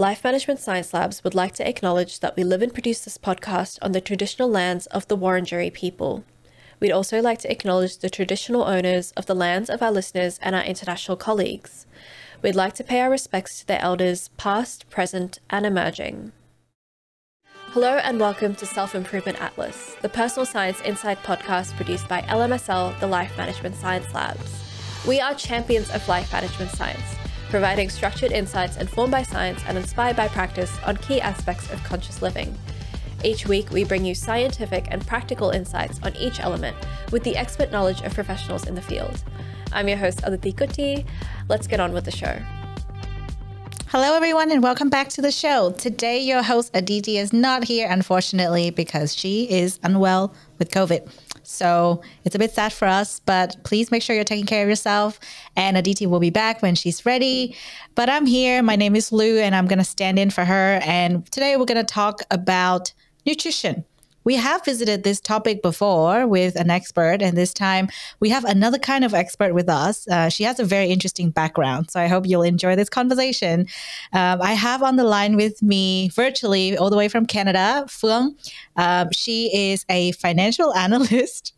Life Management Science Labs would like to acknowledge that we live and produce this podcast on the traditional lands of the Wurundjeri people. We'd also like to acknowledge the traditional owners of the lands of our listeners and our international colleagues. We'd like to pay our respects to their elders, past, present, and emerging. Hello and welcome to Self-Improvement Atlas, the personal science insight podcast produced by LMSL, the Life Management Science Labs. We are champions of life management science, providing structured insights informed by science and inspired by practice on key aspects of conscious living. Each week, we bring you scientific and practical insights on each element with the expert knowledge of professionals in the field. I'm your host, Aditi Kuti. Let's get on with the show. Hello, everyone, and welcome back to the show. Today, your host, Aditi, is not here, unfortunately, because she is unwell with COVID. So it's a bit sad for us, but please make sure you're taking care of yourself, and Aditi will be back when she's ready. But I'm here. My name is Lou, and I'm going to stand in for her. And today, we're going to talk about nutrition. We have visited this topic before with an expert, and this time we have another kind of expert with us. She has a very interesting background, so I hope you'll enjoy this conversation. I have on the line with me virtually all the way from Canada, Phuong. She is a financial analyst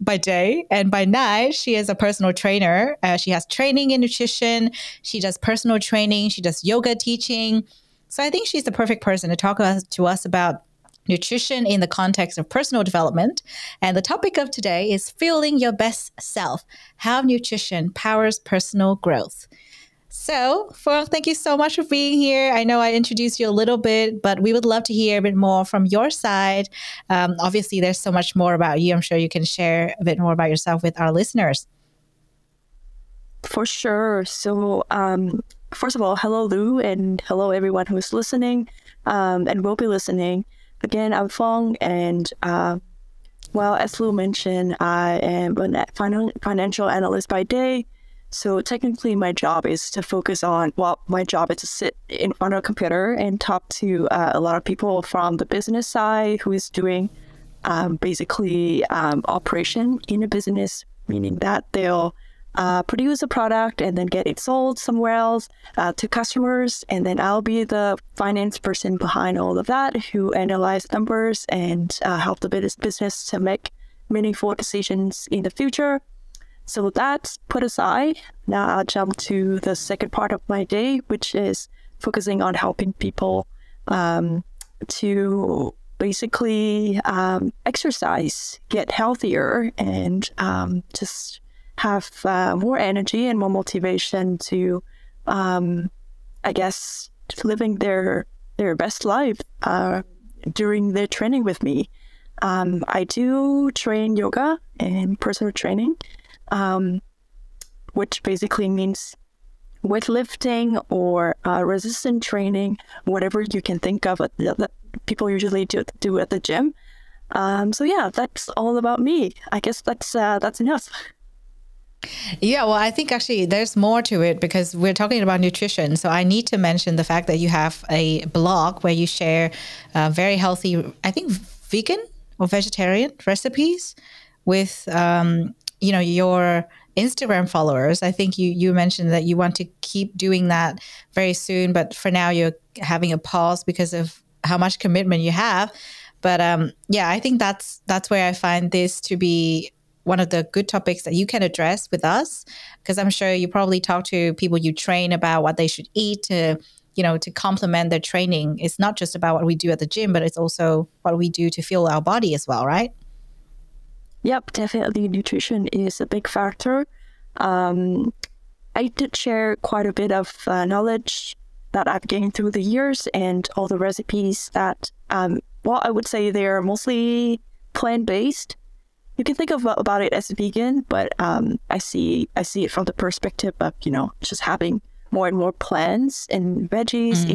by day, and by night, she is a personal trainer. She has training in nutrition. She does personal training. She does yoga teaching. So I think she's the perfect person to talk to us about nutrition in the context of personal development. And the topic of today is fueling your best self, how nutrition powers personal growth. So, Phuong, thank you so much for being here. I know I introduced you a little bit, but we would love to hear a bit more from your side. Obviously, there's so much more about you. I'm sure you can share a bit more about yourself with our listeners. For sure. So, first of all, hello, Lou, and hello, everyone who's listening and will be listening. Again, I'm Phuong, and as Lou mentioned, I am a financial analyst by day. So technically, my job is to focus on, my job is to sit in front of a computer and talk to a lot of people from the business side who is doing operation in a business, meaning that they'll produce a product and then get it sold somewhere else to customers, and then I'll be the finance person behind all of that who analyze numbers and help the business to make meaningful decisions in the future. So that's put aside. Now I'll jump to the second part of my day, which is focusing on helping people to basically exercise, get healthier, and just have more energy and more motivation to, living their best life during their training with me. I do train yoga and personal training, which basically means weightlifting or resistance training, whatever you can think of that people usually do at the gym. That's all about me. I guess that's enough. Yeah, well, I think actually there's more to it because we're talking about nutrition. So I need to mention the fact that you have a blog where you share very healthy, I think, vegan or vegetarian recipes with, your Instagram followers. I think you mentioned that you want to keep doing that very soon. But for now, you're having a pause because of how much commitment you have. But I think that's where I find this to be one of the good topics that you can address with us, because I'm sure you probably talk to people you train about what they should eat to complement their training. It's not just about what we do at the gym, but it's also what we do to fuel our body as well, right? Yep, definitely. Nutrition is a big factor. I did share quite a bit of knowledge that I've gained through the years and all the recipes that, I would say they're mostly plant-based. You can think about it as vegan, but I see it from the perspective of just having more and more plants and veggies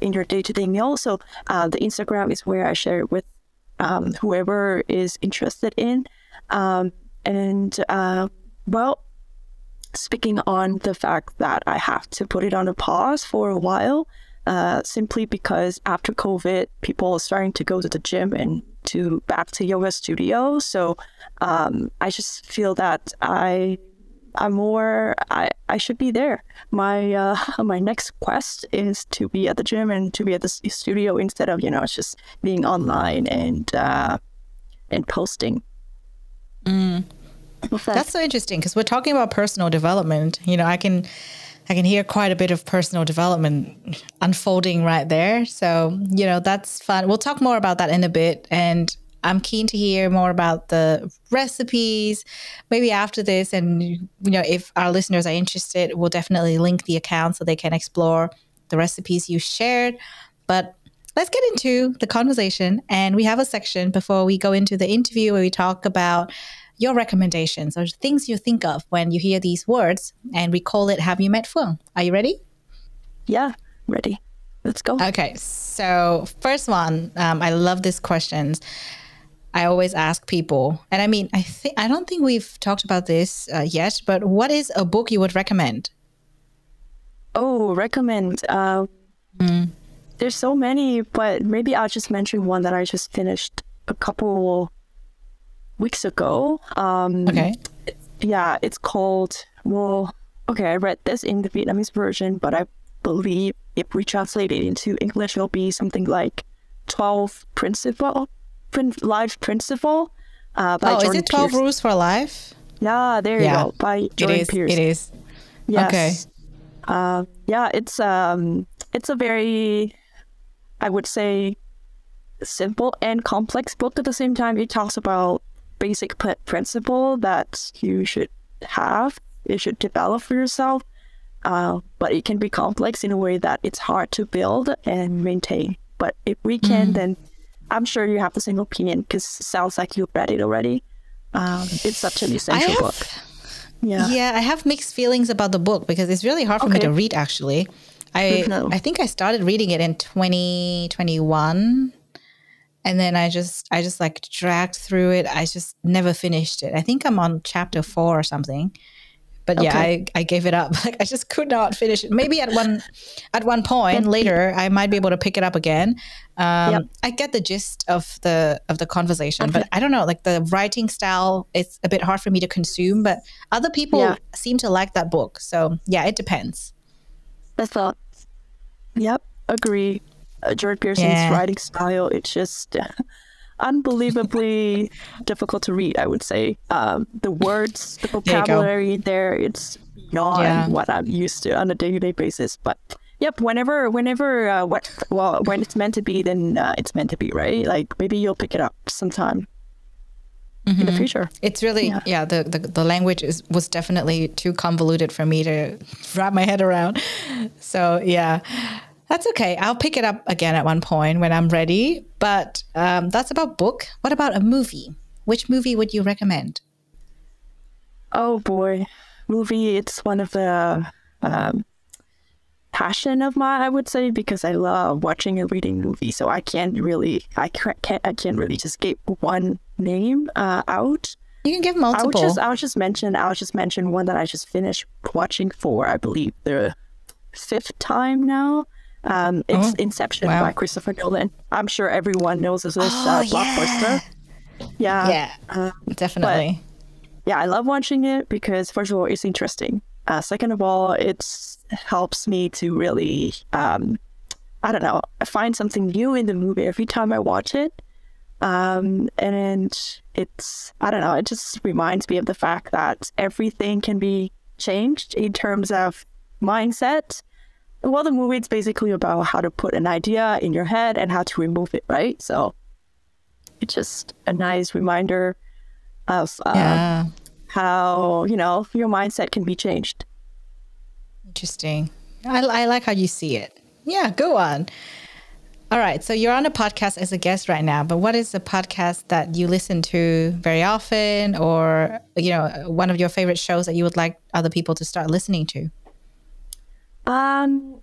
in your day-to-day meal. So the Instagram is where I share it with whoever is interested in. Speaking on the fact that I have to put it on a pause for a while, simply because after COVID, people are starting to go to the gym and back to yoga studio. So I just feel that I I should be there. My next quest is to be at the gym and to be at the studio instead of, just being online and posting. Mm. That's so interesting because we're talking about personal development. I can hear quite a bit of personal development unfolding right there. So, that's fun. We'll talk more about that in a bit. And I'm keen to hear more about the recipes, maybe after this. And, if our listeners are interested, we'll definitely link the account so they can explore the recipes you shared. But let's get into the conversation. And we have a section before we go into the interview where we talk about your recommendations or things you think of when you hear these words, and we call it Have You Met Phuong? Are you ready? Yeah, ready. Let's go. Okay, so first one, I love these questions. I always ask people, and I don't think we've talked about this yet, but what is a book you would recommend? Oh, recommend. There's so many, but maybe I'll just mention one that I just finished a couple weeks ago. It's called, I read this in the Vietnamese version, but I believe if we translate it into English, it'll be something like 12 Life Principle. By Jordan, is it 12 Peterson. Rules for Life? Yeah, there you go. By Jordan Peterson. It is. Yes. Okay. It's a very, I would say, simple and complex book at the same time. It talks about basic principle that you should have, you should develop for yourself, but it can be complex in a way that it's hard to build and maintain. But if we can, then I'm sure you have the same opinion because it sounds like you've read it already. It's such an essential book. Yeah, I have mixed feelings about the book because it's really hard for me to read, actually. I think I started reading it in 2021. And then I just like dragged through it. I just never finished it. I think I'm on chapter 4 or something. But I gave it up. Like I just could not finish it. Maybe at one point later, I might be able to pick it up again. I get the gist of the conversation, but I don't know. Like the writing style, it's a bit hard for me to consume. But other people seem to like that book. So it depends. That's all. Yep, agree. Jordan Peterson's writing style, it's just unbelievably difficult to read, I would say. The words, the vocabulary there, it's beyond what I'm used to on a day-to-day basis. But whenever when it's meant to be, then it's meant to be, right? Like maybe you'll pick it up sometime in the future. It's really, the language was definitely too convoluted for me to wrap my head around. So, that's okay. I'll pick it up again at one point when I'm ready. But that's about book. What about a movie? Which movie would you recommend? Oh boy, movie. It's one of the passion of mine, I would say, because I love watching and reading movies. So I can't really just get one name out. You can give multiple. I'll just mention one that I just finished watching for, I believe, the 5th time now. It's Inception by Christopher Nolan. I'm sure everyone knows this blockbuster. Yeah. Yeah, definitely. But, I love watching it because, first of all, it's interesting. Second of all, it helps me to really, I find something new in the movie every time I watch it. And it's, it just reminds me of the fact that everything can be changed in terms of mindset. Well, the movie is basically about how to put an idea in your head and how to remove it, right? So it's just a nice reminder of how, your mindset can be changed. Interesting. I like how you see it. Yeah, go on. All right. So you're on a podcast as a guest right now, but what is a podcast that you listen to very often or, one of your favorite shows that you would like other people to start listening to?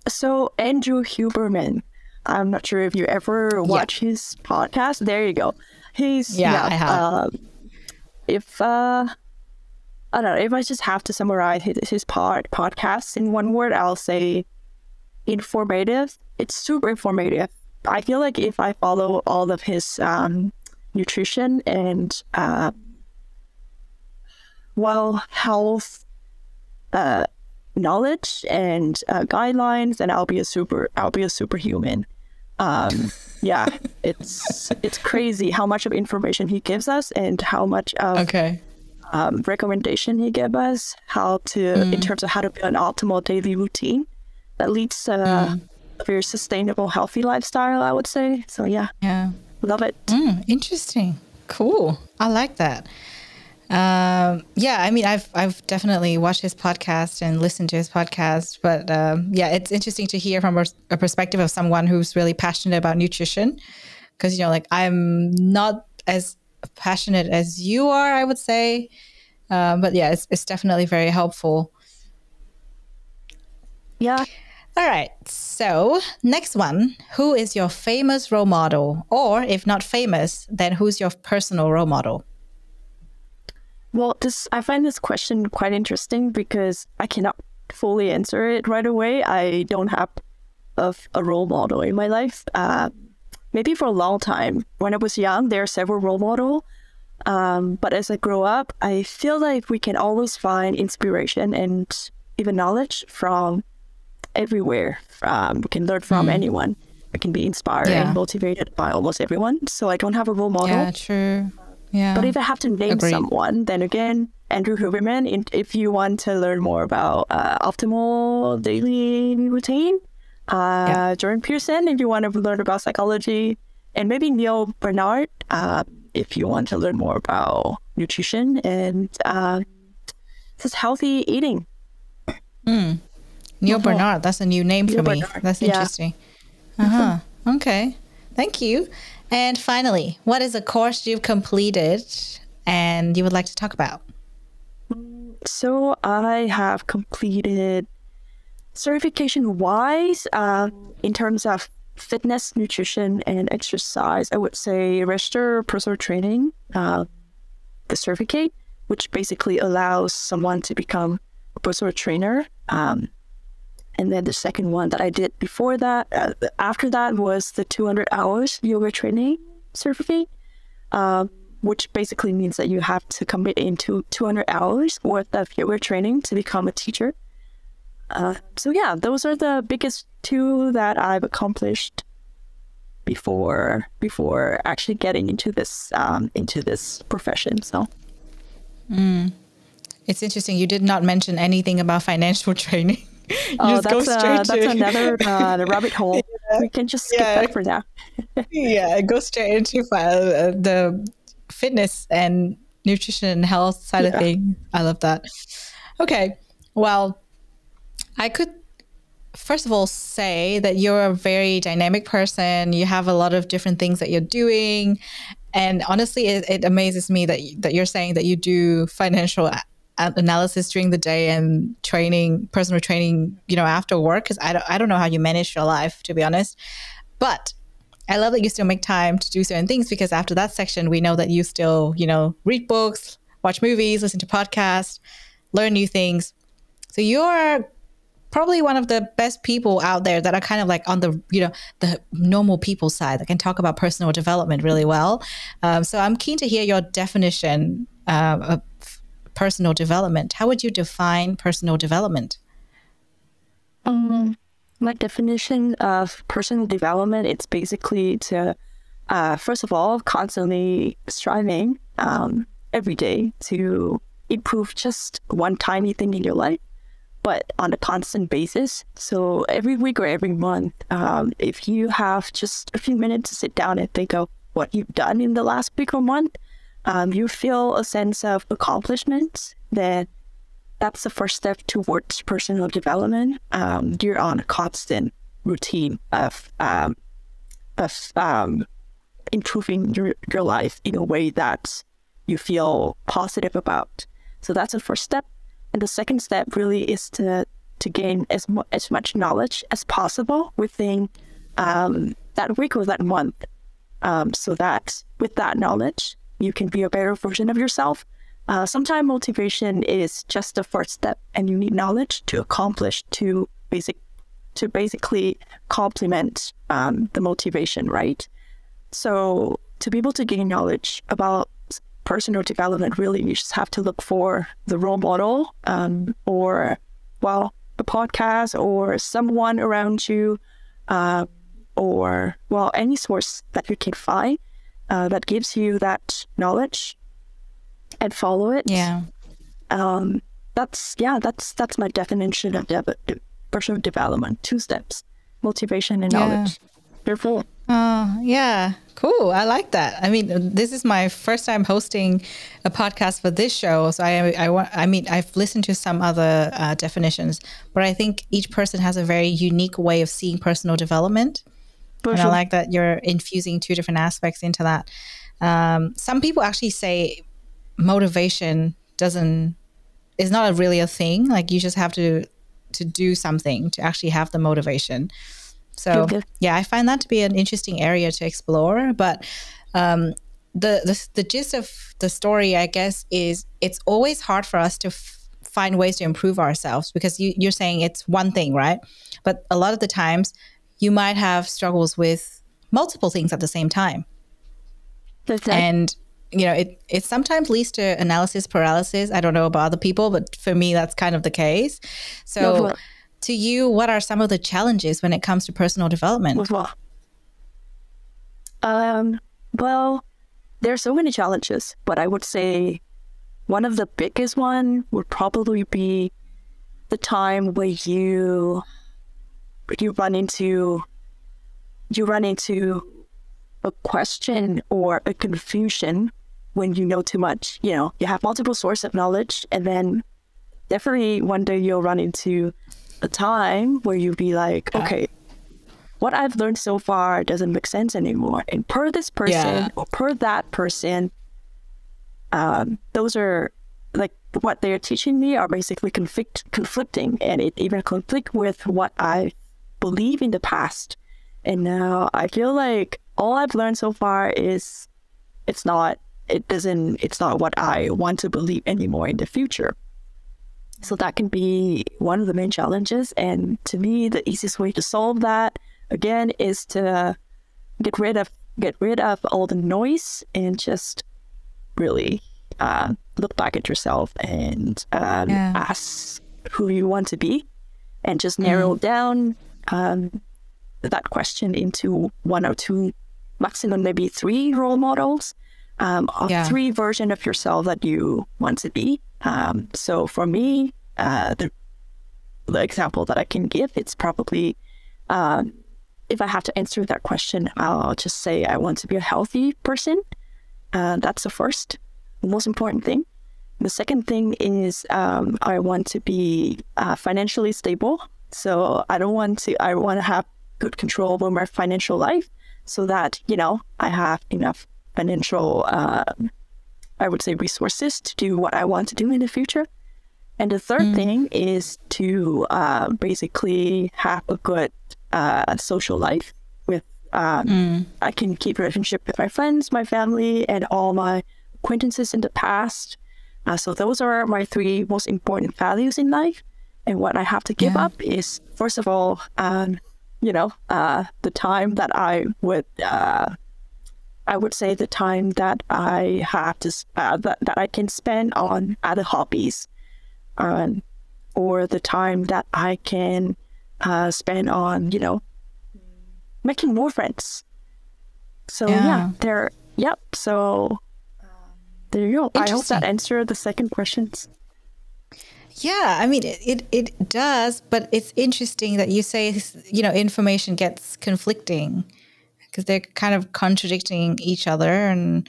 So Andrew Huberman, I'm not sure if you ever watch his podcast. There you go. He's I have. If I just have to summarize his podcast in one word, I'll say informative. It's super informative. I feel like if I follow all of his nutrition and health knowledge and guidelines, and I'll be a superhuman. Yeah, it's crazy how much of information he gives us and how much of recommendation he gives us, how to in terms of how to build an optimal daily routine that leads to a very sustainable, healthy lifestyle, I would say. So love it. Interesting. Cool. I like that. I mean, I've definitely watched his podcast and listened to his podcast, but it's interesting to hear from a perspective of someone who's really passionate about nutrition, because, you know, like, I'm not as passionate as you are, I would say, but yeah, it's definitely very helpful. Yeah. All right. So next one, who is your famous role model, or if not famous, then who's your personal role model? Well, I find this question quite interesting because I cannot fully answer it right away. I don't have a role model in my life. Maybe for a long time. When I was young, there are several role models. But as I grow up, I feel like we can always find inspiration and even knowledge from everywhere. We can learn from anyone. We can be inspired and motivated by almost everyone. So I don't have a role model. Yeah, true. Yeah. But if I have to name someone, then again, Andrew Huberman. If you want to learn more about optimal daily routine, Jordan Peterson, if you want to learn about psychology, and maybe Neil Bernard, if you want to learn more about nutrition and just healthy eating. Neil Bernard, that's a new name for me. That's interesting. Okay, thank you. And finally, what is a course you've completed and you would like to talk about? So I have completed certification-wise in terms of fitness, nutrition, and exercise. I would say registered personal training, the certificate, which basically allows someone to become a personal trainer. And then the second one that I did before that, after that, was the 200 hours yoga training certificate, which basically means that you have to commit into 200 hours worth of yoga training to become a teacher. Those are the biggest two that I've accomplished before actually getting into this profession. So. It's interesting. You did not mention anything about financial training. That's another rabbit hole. Yeah. We can just skip that for now. Go straight into the fitness and nutrition and health side of things. I love that. Okay, well, I could first of all say that you're a very dynamic person. You have a lot of different things that you're doing, and honestly, it amazes me that you're saying that you do financial analysis during the day and personal training, you know, after work, because I don't know how you manage your life, to be honest. But I love that you still make time to do certain things, because after that section, we know that you still, you know, read books, watch movies, listen to podcasts, learn new things. So you're probably one of the best people out there that are kind of like on the, you know, the normal people side that can talk about personal development really well. So I'm keen to hear your definition of personal development. How would you define personal development? My definition of personal development, it's basically to, first of all, constantly striving every day to improve just one tiny thing in your life, but on a constant basis. So every week or every month, if you have just a few minutes to sit down and think of what you've done in the last week or month, you feel a sense of accomplishment, then that's the first step towards personal development. You're on a constant routine of improving your life in a way that you feel positive about. So that's the first step. And the second step really is to gain as much knowledge as possible within that week or that month, so that with that knowledge, you can be a better version of yourself. Sometimes motivation is just the first step, and you need knowledge to accomplish, to basically complement the motivation, right? So to be able to gain knowledge about personal development, really, you just have to look for the role model or, well, a podcast or someone around you or, well, any source that you can find that gives you that knowledge and follow it. Yeah. That's my definition of personal development. 2 steps, motivation and knowledge. Therefore. Oh, yeah. Cool. I like that. I mean, this is my first time hosting a podcast for this show. So I've listened to some other definitions, but I think each person has a very unique way of seeing personal development. And I like that you're infusing 2 different aspects into that. Some people actually say motivation is not really a thing. Like, you just have to do something to actually have the motivation. So yeah, I find that to be an interesting area to explore. But the gist of the story, I guess, is it's always hard for us to find ways to improve ourselves, because you're saying it's one thing, right? But a lot of the times you might have struggles with multiple things at the same time. And you know, it sometimes leads to analysis paralysis. I don't know about other people, but for me, that's kind of the case. So to you, what are some of the challenges when it comes to personal development? Well, there are so many challenges, but I would say one of the biggest one would probably be the time where you run into a question or a confusion when you know too much. You know, you have multiple sources of knowledge, and then definitely one day you'll run into a time where you'll be like, okay, what I've learned so far doesn't make sense anymore. And per this person or per that person, those are like what they're teaching me are basically conflicting, and it even conflict with what I believe in the past. And now I feel like all I've learned so far is it's not what I want to believe anymore in the future. So that can be one of the main challenges. And to me, the easiest way to solve that, again, is to get rid of all the noise and just really look back at yourself and ask who you want to be, and just narrow down that question into 1 or 2, maximum maybe 3 role models of 3 version of yourself that you want to be. So for me, the example that I can give, it's probably if I have to answer that question, I'll just say I want to be a healthy person. That's the first, most important thing. The second thing is I want to be financially stable. So I want to have good control over my financial life, so that, you know, I have enough financial, I would say, resources to do what I want to do in the future. And the third thing is to basically have a good social life with, I can keep a relationship with my friends, my family, and all my acquaintances in the past. So those are my 3 most important values in life. And what I have to give up is, first of all, the time that I would say the time that I have to, that I can spend on other hobbies, or the time that I can spend on, you know, making more friends. So So there you go. I hope that answered the second questions. Yeah, I mean, it does, but it's interesting that you say, you know, information gets conflicting, because they're kind of contradicting each other. And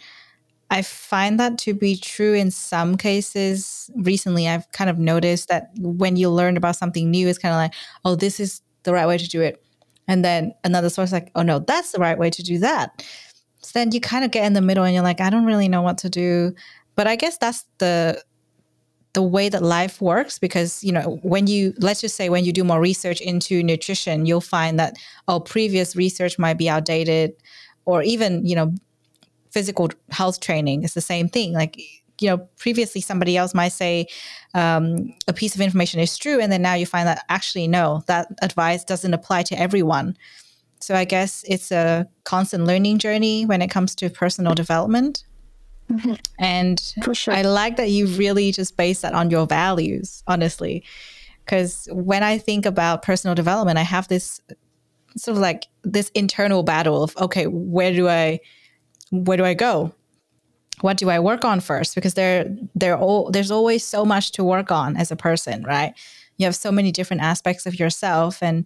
I find that to be true in some cases. Recently, I've kind of noticed that when you learn about something new, it's kind of like, oh, this is the right way to do it. And then another source like, oh, no, that's the right way to do that. So then you kind of get in the middle and you're like, I don't really know what to do. But I guess that's the way that life works, because, you know, when you do more research into nutrition, you'll find that previous research might be outdated, or even, you know, physical health training is the same thing. Like, you know, previously somebody else might say a piece of information is true, and then now you find that actually no, that advice doesn't apply to everyone. So I guess it's a constant learning journey when it comes to personal development. Mm-hmm. And for sure. I like that you really just base that on your values, honestly. Because when I think about personal development, I have this sort of like this internal battle of, okay, where do I go? What do I work on first? Because there's always so much to work on as a person, right? You have so many different aspects of yourself. And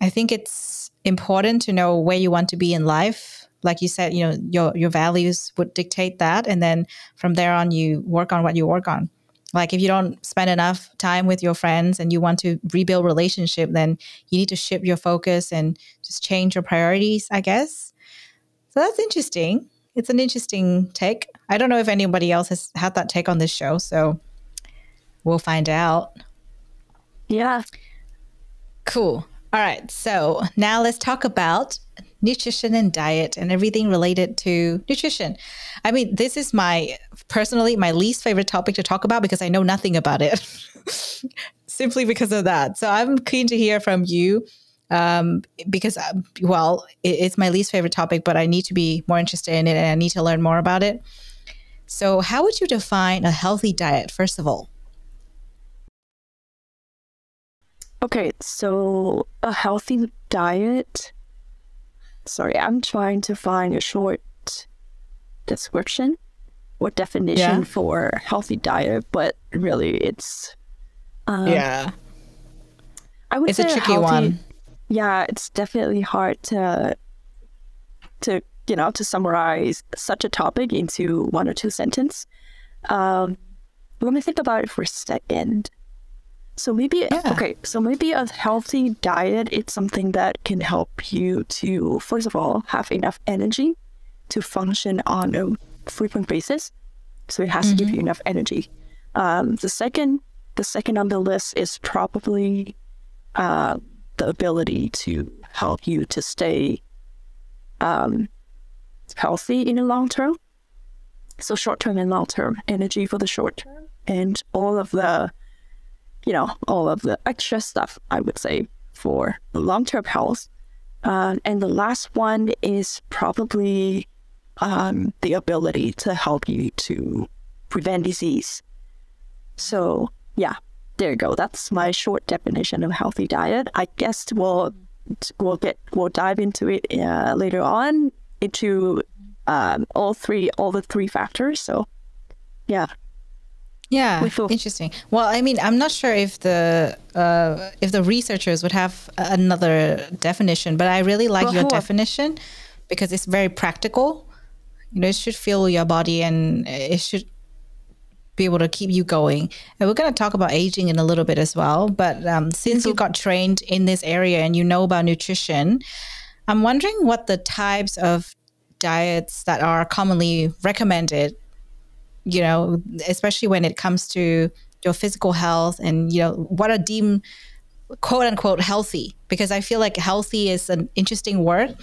I think it's important to know where you want to be in life. Like you said, you know, your values would dictate that. And then from there on, you work on what you work on. Like if you don't spend enough time with your friends and you want to rebuild relationship, then you need to shift your focus and just change your priorities, I guess. So that's interesting. It's an interesting take. I don't know if anybody else has had that take on this show, so we'll find out. Yeah. Cool. All right. So now let's talk about nutrition and diet and everything related to nutrition. I mean, this is personally my least favorite topic to talk about because I know nothing about it simply because of that. So I'm keen to hear from you. Because, well, it's my least favorite topic, but I need to be more interested in it and I need to learn more about it. So how would you define a healthy diet, first of all? Okay, so a healthy diet. Sorry, I'm trying to find a short description or definition for healthy diet, but really it's... I would say it's a tricky one. Yeah, it's definitely hard to summarize such a topic into one or two sentences. Let me think about it for a second. So maybe a healthy diet, it's something that can help you to, first of all, have enough energy to function on a frequent basis. So it has to give you enough energy. The second on the list is probably the ability to help you to stay healthy in the long term. So short term and long term, energy for the short term, and all of the extra stuff, I would say, for long term health. And the last one is probably the ability to help you to prevent disease. So yeah. There you go. That's my short definition of healthy diet. I guess we'll dive into it later on into all the three factors. So, yeah. Yeah, interesting. Well, I mean, I'm not sure if the researchers would have another definition, but I really like your definition because it's very practical. You know, it should fuel your body and it should be able to keep you going. And we're going to talk about aging in a little bit as well. But since you got trained in this area and you know about nutrition, I'm wondering what the types of diets that are commonly recommended, you know, especially when it comes to your physical health and, you know, what are deemed quote unquote healthy, because I feel like healthy is an interesting word.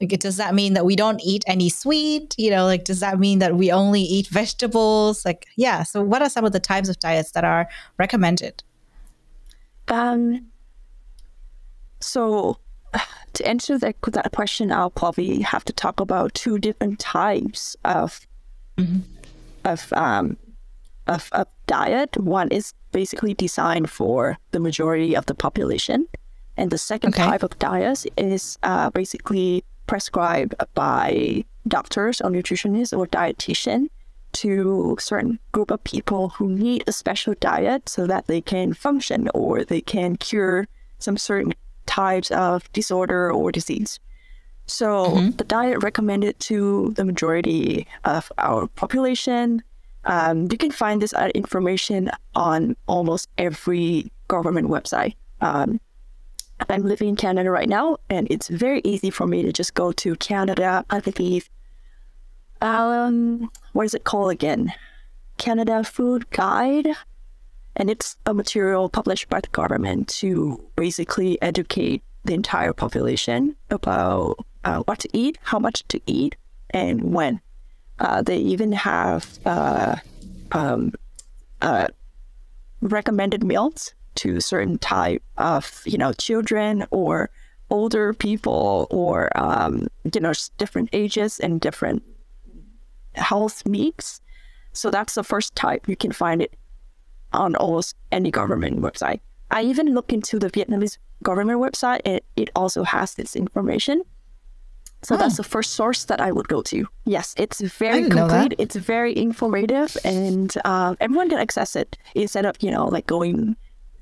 Like, does that mean that we don't eat any sweet? You know, like, does that mean that we only eat vegetables? Like, yeah. So what are some of the types of diets that are recommended? So to answer that question, I'll probably have to talk about two different types of diet. One is basically designed for the majority of the population. And the second type of diet is basically prescribed by doctors or nutritionists or dietitian to certain group of people who need a special diet so that they can function or they can cure some certain types of disorder or disease. So the diet recommended to the majority of our population, you can find this information on almost every government website. I'm living in Canada right now, and it's very easy for me to just go to Canada, I believe. What is it called again? Canada Food Guide. And it's a material published by the government to basically educate the entire population about what to eat, how much to eat, and when. They even have recommended meals to certain type of, you know, children or older people or, different ages and different health mix. So that's the first type. You can find it on almost any government website. I even look into the Vietnamese government website, and it also has this information. So that's the first source that I would go to. Yes, it's very complete. It's very informative, and everyone can access it instead of, you know, like going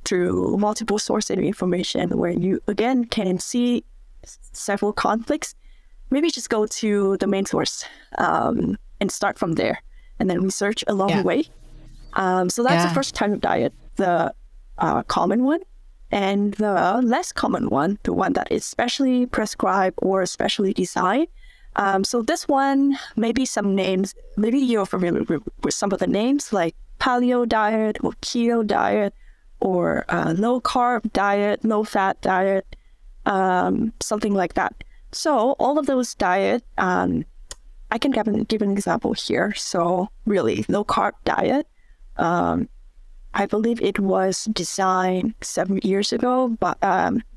through multiple sources of information where you, again, can see several conflicts. Maybe just go to the main source and start from there, and then research along the way. So that's the first type of diet, the common one. And the less common one, the one that is specially prescribed or specially designed. So this one, maybe some names, maybe you're familiar with some of the names like paleo diet or keto diet or low carb diet, low fat diet, something like that. So all of those diet, I can give an example here. So really low carb diet, I believe it was designed 7 years ago, but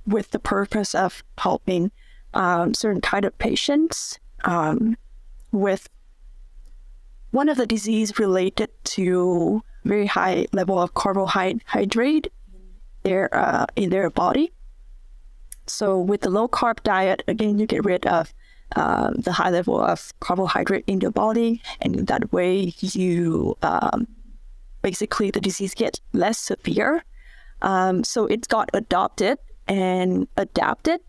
with the purpose of helping certain kind of patients with one of the disease related to very high level of carbohydrate in their body. So with the low carb diet, again, you get rid of the high level of carbohydrate in your body, and in that way you basically the disease gets less severe. So it got adopted and adapted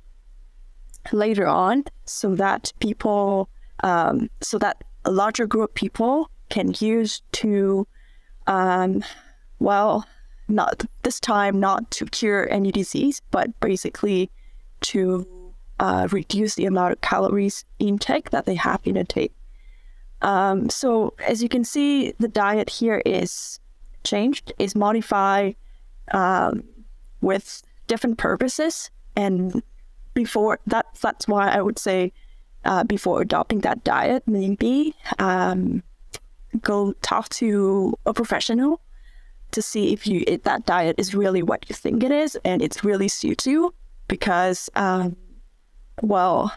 later on so that people, so that a larger group of people can use to, well, not this time, not to cure any disease, but basically to reduce the amount of calories intake that they have in a day. So as you can see, the diet here is changed, is modified with different purposes. And before that, that's why I would say before adopting that diet, maybe go talk to a professional to see if that diet is really what you think it is and it's really suits you. Because, well,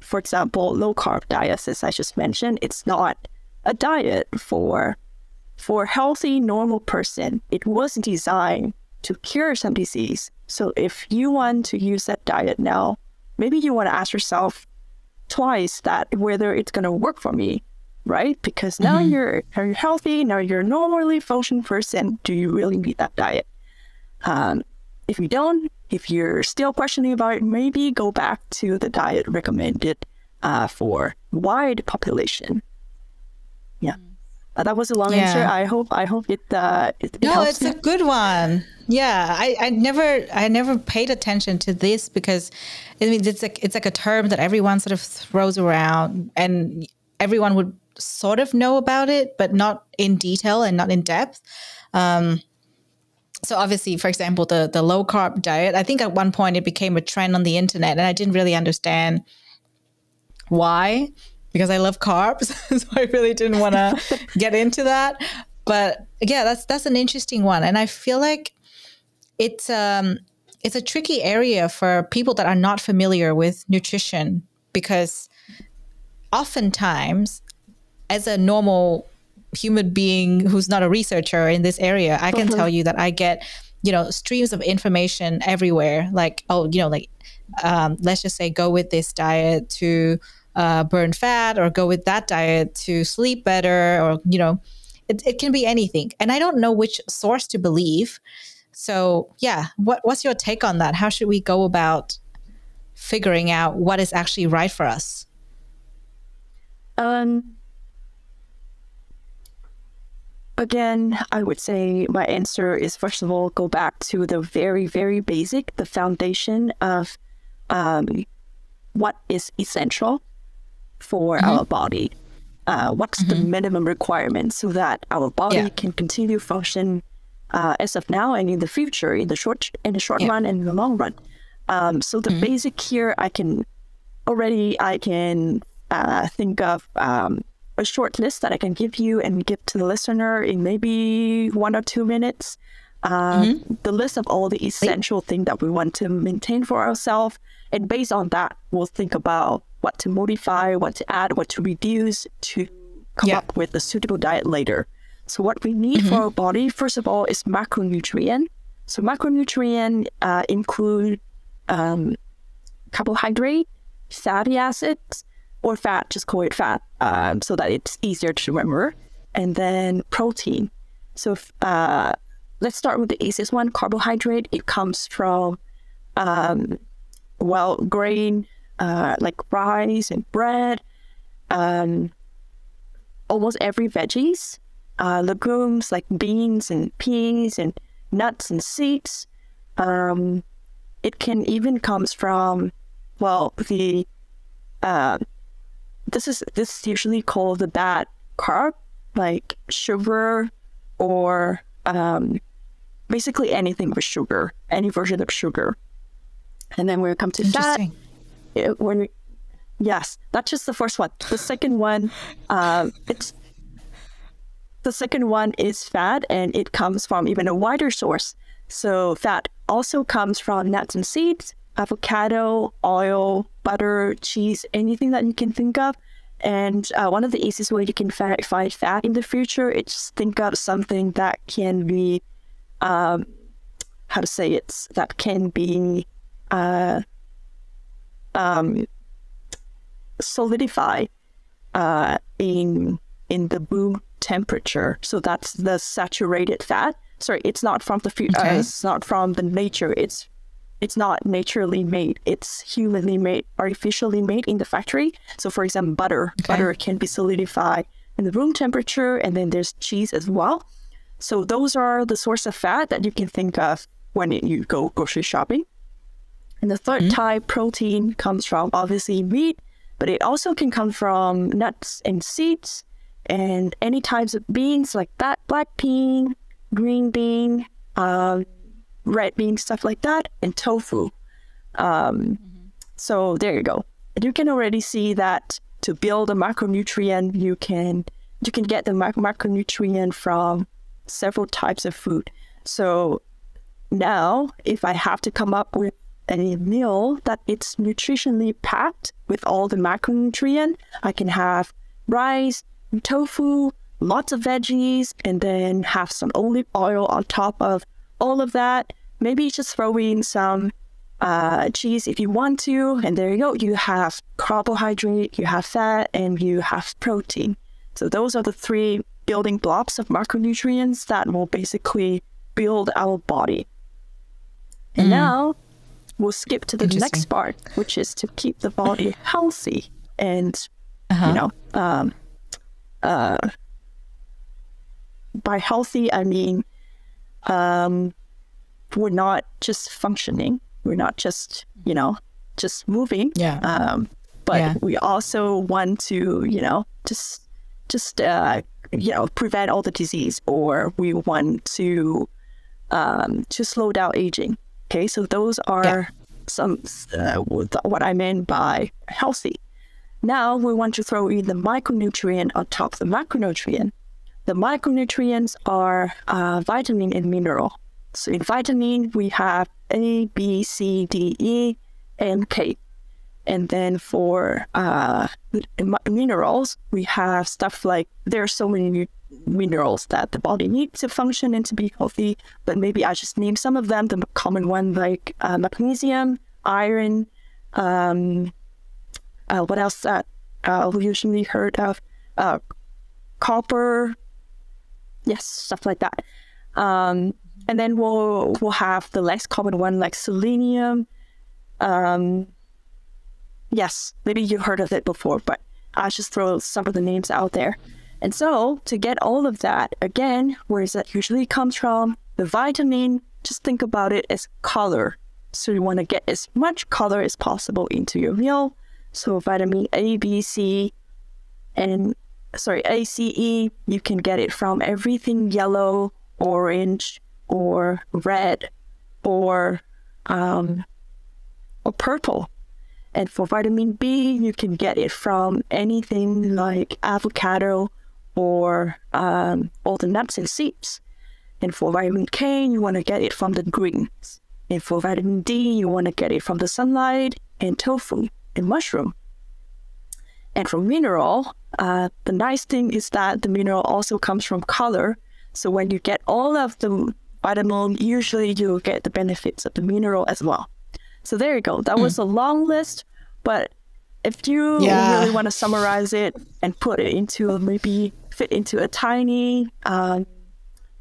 for example, low carb diets, as I just mentioned, it's not a diet for healthy, normal person. It was designed to cure some disease. So if you want to use that diet now, maybe you want to ask yourself twice that whether it's going to work for me, right? Because now you're healthy, now you're a normally functioning person. Do you really need that diet? If you don't, if you're still questioning about it, maybe go back to the diet recommended for wide population. Yeah. That was a long answer. I hope it it helps. No, it's a good one. Yeah, I never paid attention to this because I mean, it's like a term that everyone sort of throws around and everyone would sort of know about it, but not in detail and not in depth. So obviously, for example, the low carb diet, I think at one point it became a trend on the internet and I didn't really understand why, because I love carbs. So I really didn't want to get into that. But yeah, that's an interesting one. And I feel like it's a tricky area for people that are not familiar with nutrition, because oftentimes as a normal human being who's not a researcher in this area, I can tell you that I get, you know, streams of information everywhere. Like, oh, you know, like, let's just say go with this diet to burn fat, or go with that diet to sleep better, or, you know, it can be anything. And I don't know which source to believe. So yeah, what's your take on that? How should we go about figuring out what is actually right for us? Again, I would say my answer is, first of all, go back to the very, very basic, the foundation of what is essential for our body. What's the minimum requirement so that our body can continue function as of now and in the future, in the short run and in the long run. So the basic here, I can think of a short list that I can give you and give to the listener in maybe 1 or 2 minutes. The list of all the essential things that we want to maintain for ourselves. And based on that, we'll think about what to modify, what to add, what to reduce to come up with a suitable diet later. So what we need for our body, first of all, is macronutrient. So macronutrient include carbohydrate, fatty acids, or fat, just call it fat, so that it's easier to remember. And then protein. So let's start with the easiest one, carbohydrate. It comes from, grain, like rice and bread, almost every veggies, legumes like beans and peas and nuts and seeds. It can even comes from, this is usually called the bad carb, like sugar or basically anything with sugar, any version of sugar. And then when we come to fat, that's just the first one. The second one, is fat, and it comes from even a wider source. So fat also comes from nuts and seeds, avocado, oil, butter, cheese, anything that you can think of. And one of the easiest way you can find fat in the future is think of something that can be, solidified in the room temperature. So that's the saturated fat. Sorry, it's not from the it's not from the nature. It's not naturally made. It's humanly made, artificially made in the factory. So for example, butter. Okay. Butter can be solidified in the room temperature, and then there's cheese as well. So those are the source of fat that you can think of when you go grocery shopping. And the third type, protein, comes from obviously meat, but it also can come from nuts and seeds and any types of beans like that, black bean, green bean, red bean, stuff like that, and tofu. So there you go. You can already see that to build a macronutrient, you can get the macronutrient from several types of food. So now, if I have to come up with a meal that it's nutritionally packed with all the macronutrient, I can have rice, tofu, lots of veggies, and then have some olive oil on top of all of that. Maybe just throw in some cheese if you want to, and there you go. You have carbohydrate, you have fat, and you have protein. So those are the three building blocks of macronutrients that will basically build our body. And now we'll skip to the next part, which is to keep the body healthy and, by healthy, I mean, we're not just functioning. We're not just, just moving. Yeah. But we also want to, prevent all the disease, or we want to slow down aging. Okay. So those are some, what I meant by healthy. Now we want to throw in the micronutrient on top of the macronutrient. The micronutrients are vitamin and mineral. So in vitamin, we have A, B, C, D, E, and K. And then for minerals, we have stuff like, there are so many minerals that the body needs to function and to be healthy, but maybe I just name some of them, the common one like magnesium, iron, what else that we usually heard of, copper, stuff like that. And then we'll have the less common one like selenium. Maybe you heard of it before, but I'll just throw some of the names out there. And so to get all of that, again, where is that usually comes from? The vitamin, just think about it as color. So you want to get as much color as possible into your meal. So vitamin A, B, C, and A, C, E, you can get it from everything yellow, orange, or red, or purple. And for vitamin B, you can get it from anything like avocado or all the nuts and seeds. And for vitamin K, you want to get it from the greens. And for vitamin D, you want to get it from the sunlight and tofu and mushroom. And for mineral, the nice thing is that the mineral also comes from color. So when you get all of the vitamin, usually you'll get the benefits of the mineral as well. So there you go. That was a long list, but if you really want to summarize it and put it into maybe fit into a tiny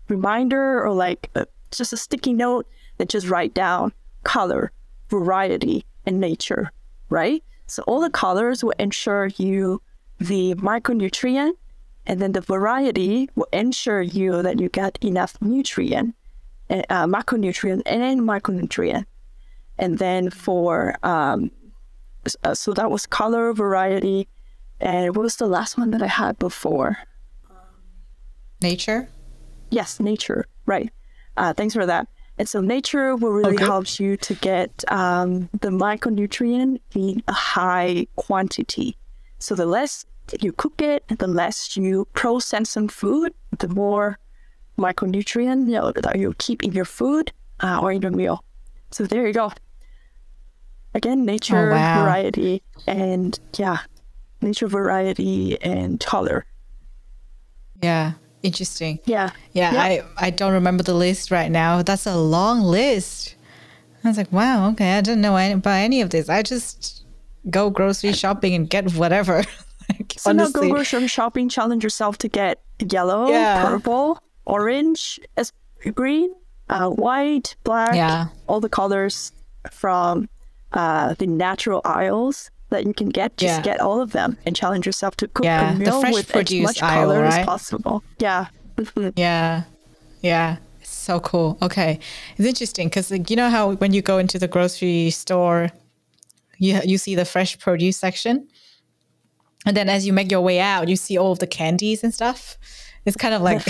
reminder or like just a sticky note, then just write down color, variety, and nature, right? So all the colors will ensure you the micronutrient, and then the variety will ensure you that you get enough nutrient, macronutrient, and then micronutrient. And then for, so that was color, variety, and what was the last one that I had before? Nature? Yes, nature, right. Thanks for that. And so nature will really help you to get the micronutrient in a high quantity. So the less you cook it, the less you process some food, the more micronutrient that you keep in your food or in your meal. So there you go. Again, nature, variety, and nature, variety, and color. Yeah, interesting. Yeah. I don't remember the list right now. That's a long list. I was like, wow, okay, I didn't know about any of this. I just go grocery shopping and get whatever. Like, so now go grocery shopping, challenge yourself to get yellow, purple, orange, green, white, black, all the colors from the natural aisles that you can get. Just get all of them and challenge yourself to cook a meal with as much color as possible. Yeah. It's so cool. Okay. It's interesting because like, you know how when you go into the grocery store, you see the fresh produce section. And then as you make your way out, you see all of the candies and stuff. It's kind of like,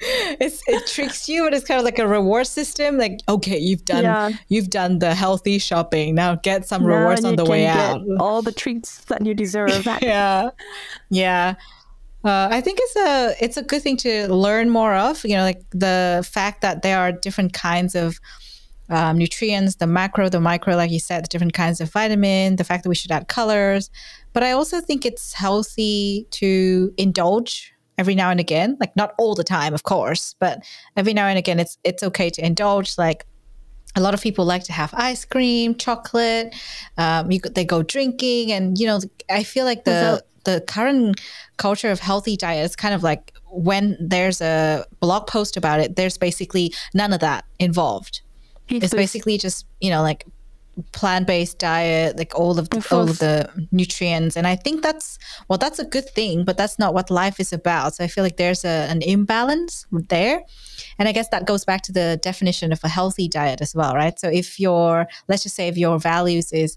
it tricks you, but it's kind of like a reward system. Like, okay, you've done the healthy shopping. Now get some rewards on the way out. All the treats that you deserve. Yeah. I think it's a good thing to learn more of, like the fact that there are different kinds of nutrients, the macro, the micro, like you said, the different kinds of vitamin, the fact that we should add colors. But I also think it's healthy to indulge every now and again, like not all the time, of course, but every now and again, it's okay to indulge. Like a lot of people like to have ice cream, chocolate, they go drinking. And, I feel like the current culture of healthy diet is kind of like when there's a blog post about it, there's basically none of that involved. It's basically just, like plant-based diet, like all of the nutrients. And I think that's a good thing, but that's not what life is about. So I feel like there's an imbalance there. And I guess that goes back to the definition of a healthy diet as well, right? So let's just say if your values is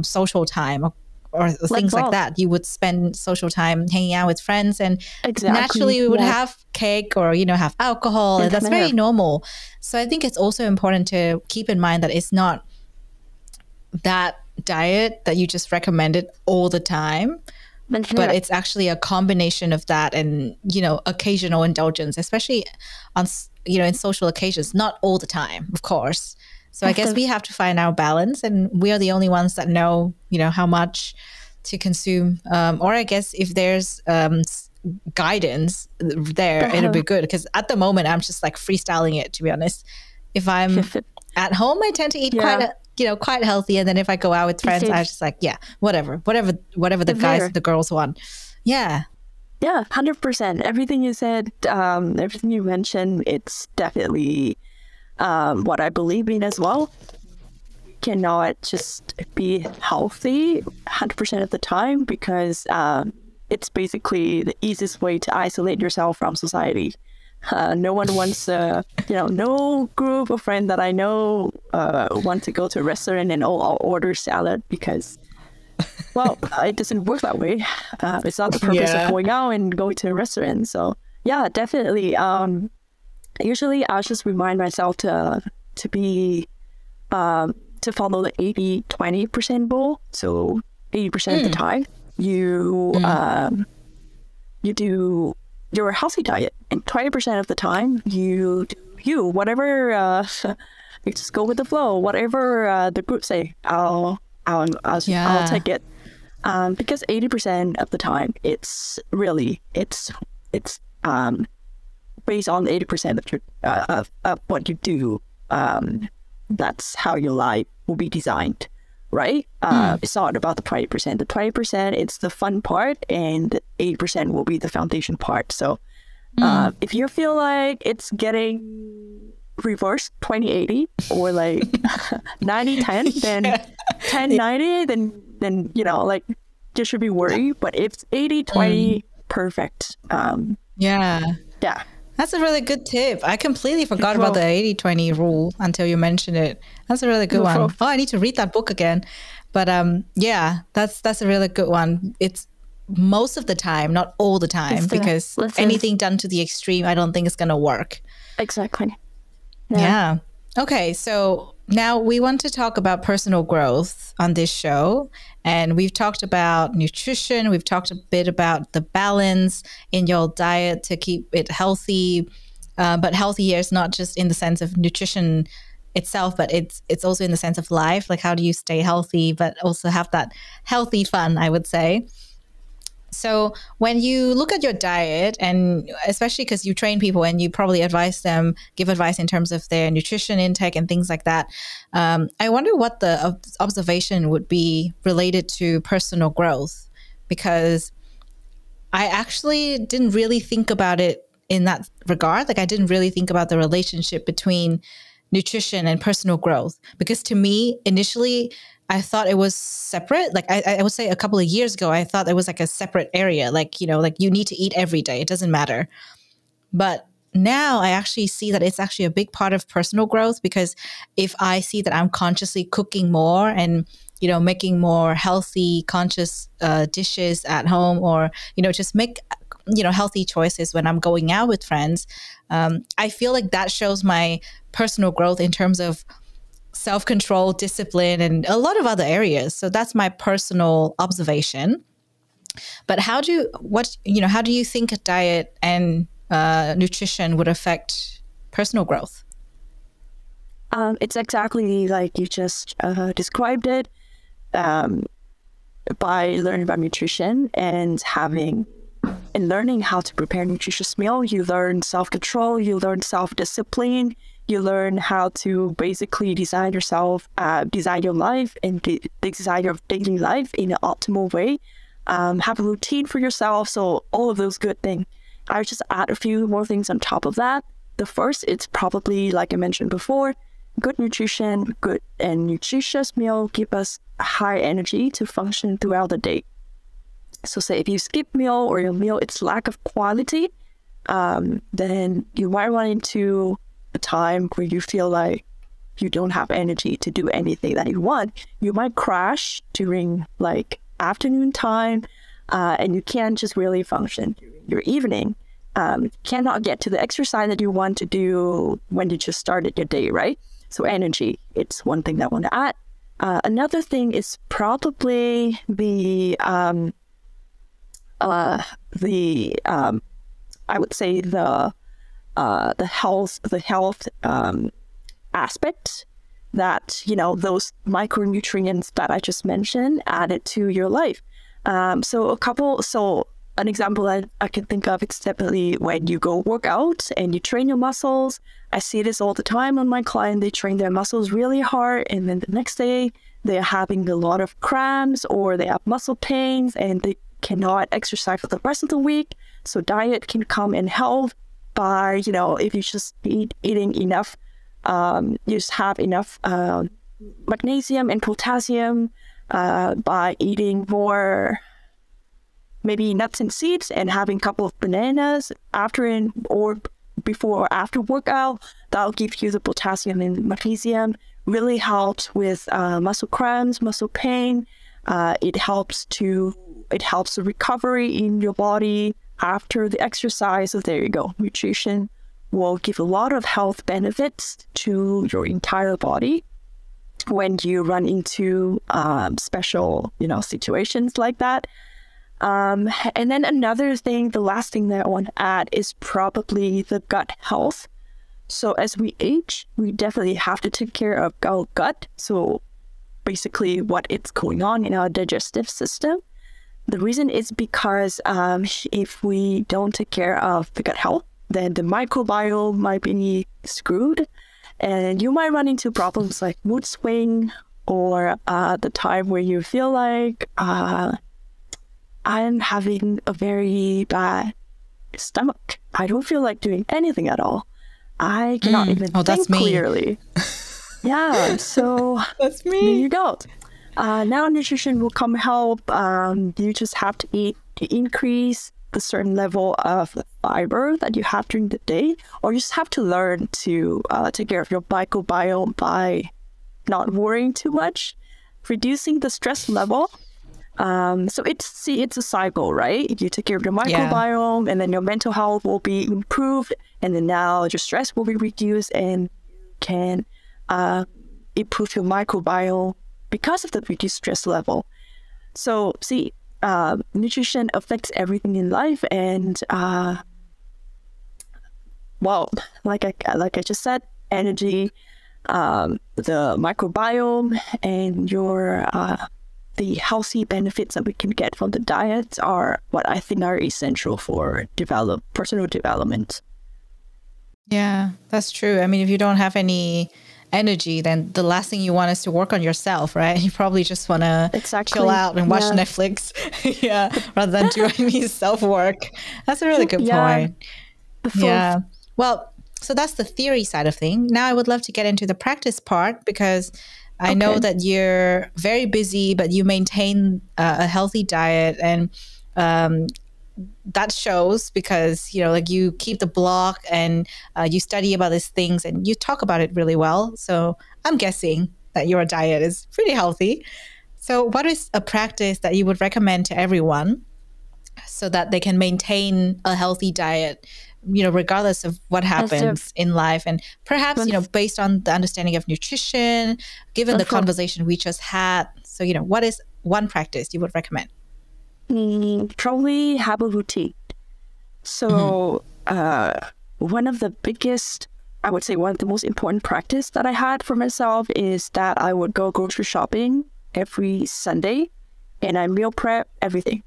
social time or things like that, you would spend social time hanging out with friends and naturally we would have cake or, have alcohol. And that's very normal. So I think it's also important to keep in mind that it's not that diet that you just recommended all the time, but it's actually a combination of that and, occasional indulgence, especially on, in social occasions, not all the time, of course. So I guess we have to find our balance, and we are the only ones that know, how much to consume. Or I guess if there's guidance there, it'll be good. Because at the moment, I'm just like freestyling it, to be honest. If I'm at home, I tend to eat quite healthy. And then if I go out with friends, I'm just like, whatever the guys and the girls want. Yeah. Yeah, 100%. Everything you said, everything you mentioned, it's definitely... what I believe in as well. You cannot just be healthy 100% of the time because it's basically the easiest way to isolate yourself from society. No one wants, no group of friends that I know want to go to a restaurant and all order salad because, it doesn't work that way. It's not the purpose of going out and going to a restaurant. So, yeah, definitely. Usually, I just remind myself to be to follow the 80-20% rule. So 80% of the time, you you do your healthy diet, and 20% of the time, you do whatever you just go with the flow. Whatever the group say, I'll take it. because 80% of the time it's based on 80% of your of what you do. That's how your life will be designed, right? It's not about the 20%. The 20% it's the fun part, and 80% will be the foundation part. So if you feel like it's getting reversed 20-80 or like 90-10, then 10-90, then you know, like, there should be worry. But if it's 80-20, perfect. Yeah. That's a really good tip. I completely forgot about the 80-20 rule until you mentioned it. That's a really good one. Oh, I need to read that book again. But yeah, that's a really good one. It's most of the time, not all the time, because anything done to the extreme, I don't think it's going to work. Exactly. Yeah. Okay. So now we want to talk about personal growth on this show. And we've talked about nutrition. We've talked a bit about the balance in your diet to keep it healthy. But healthier is not just in the sense of nutrition itself, but it's also in the sense of life. Like, how do you stay healthy, but also have that healthy fun, I would say. So when you look at your diet, and especially because you train people and you probably advise them, give advice in terms of their nutrition intake and things like that, I wonder what the observation would be related to personal growth, because I actually didn't really think about it in that regard. Like, I didn't really think about the relationship between nutrition and personal growth, because to me, initially, I thought it was separate. Like, I would say a couple of years ago, I thought it was like a separate area. Like, you know, like, you need to eat every day. It doesn't matter. But now I actually see that it's actually a big part of personal growth, because if I see that I'm consciously cooking more and, you know, making more healthy, conscious dishes at home, or, you know, just make, you know, healthy choices when I'm going out with friends, I feel like that shows my personal growth in terms of self-control, discipline, and a lot of other areas. So that's my personal observation. But how do you think a diet and nutrition would affect personal growth? It's exactly like you just described it, by learning about nutrition and learning how to prepare nutritious meal. You learn self-control, you learn self-discipline, you learn how to basically design yourself, design your life, and design your daily life in an optimal way. Have a routine for yourself. So all of those good things. I just add a few more things on top of that. The first, it's probably, like I mentioned before, good nutrition, good and nutritious meal give us high energy to function throughout the day. So say if you skip meal or your meal, it's lack of quality, then you might run into a time where you feel like you don't have energy to do anything that you want. You might crash during like afternoon time, and you can't just really function during your evening. Cannot get to the exercise that you want to do when you just started your day, right? So energy, it's one thing that I want to add. Another thing is probably the health aspect, that, you know, those micronutrients that I just mentioned added to your life. So an example that I can think of is definitely when you go work out and you train your muscles. I see this all the time on my client. They train their muscles really hard, and then the next day they're having a lot of cramps or they have muscle pains and they cannot exercise for the rest of the week. So diet can come and help by, you know, if you just eating enough, you just have enough magnesium and potassium, by eating more, maybe nuts and seeds, and having a couple of bananas after or before or after workout. That'll give you the potassium and magnesium. Really helps with muscle cramps, muscle pain. It helps the recovery in your body after the exercise. So there you go. Nutrition will give a lot of health benefits to your entire body when you run into special, you know, situations like that. And then another thing, the last thing that I want to add is probably the gut health. So as we age, we definitely have to take care of our gut. So basically what it's going on in our digestive system. The reason is because if we don't take care of the gut health, then the microbiome might be screwed, and you might run into problems like mood swing or the time where you feel like I'm having a very bad stomach. I don't feel like doing anything at all. I cannot even think clearly. Yeah, so that's me. There you go. Now nutrition will come help. You just have to eat to increase a certain level of fiber that you have during the day, or you just have to learn to take care of your microbiome by not worrying too much, reducing the stress level. So it's a cycle, right? You take care of your microbiome, and then your mental health will be improved, and then now your stress will be reduced, and you can improve your microbiome because of the reduced stress level. So nutrition affects everything in life, and like I just said, energy, the microbiome, and your the healthy benefits that we can get from the diet are what I think are essential for personal development. Yeah, that's true. I mean, if you don't have any energy, then the last thing you want is to work on yourself, right? You probably just want to chill out and watch Netflix rather than do any self-work. That's a really good point. Yeah. Well, so that's the theory side of things. Now I would love to get into the practice part, because I know that you're very busy, but you maintain a healthy diet, and that shows because, you keep the blog and you study about these things and you talk about it really well. So I'm guessing that your diet is pretty healthy. So what is a practice that you would recommend to everyone so that they can maintain a healthy diet, regardless of what happens in life? And perhaps, based on the understanding of nutrition, given the conversation we just had. So, what is one practice you would recommend? Probably have a routine. So one of the most important practice that I had for myself is that I would go grocery shopping every Sunday, and I meal prep everything.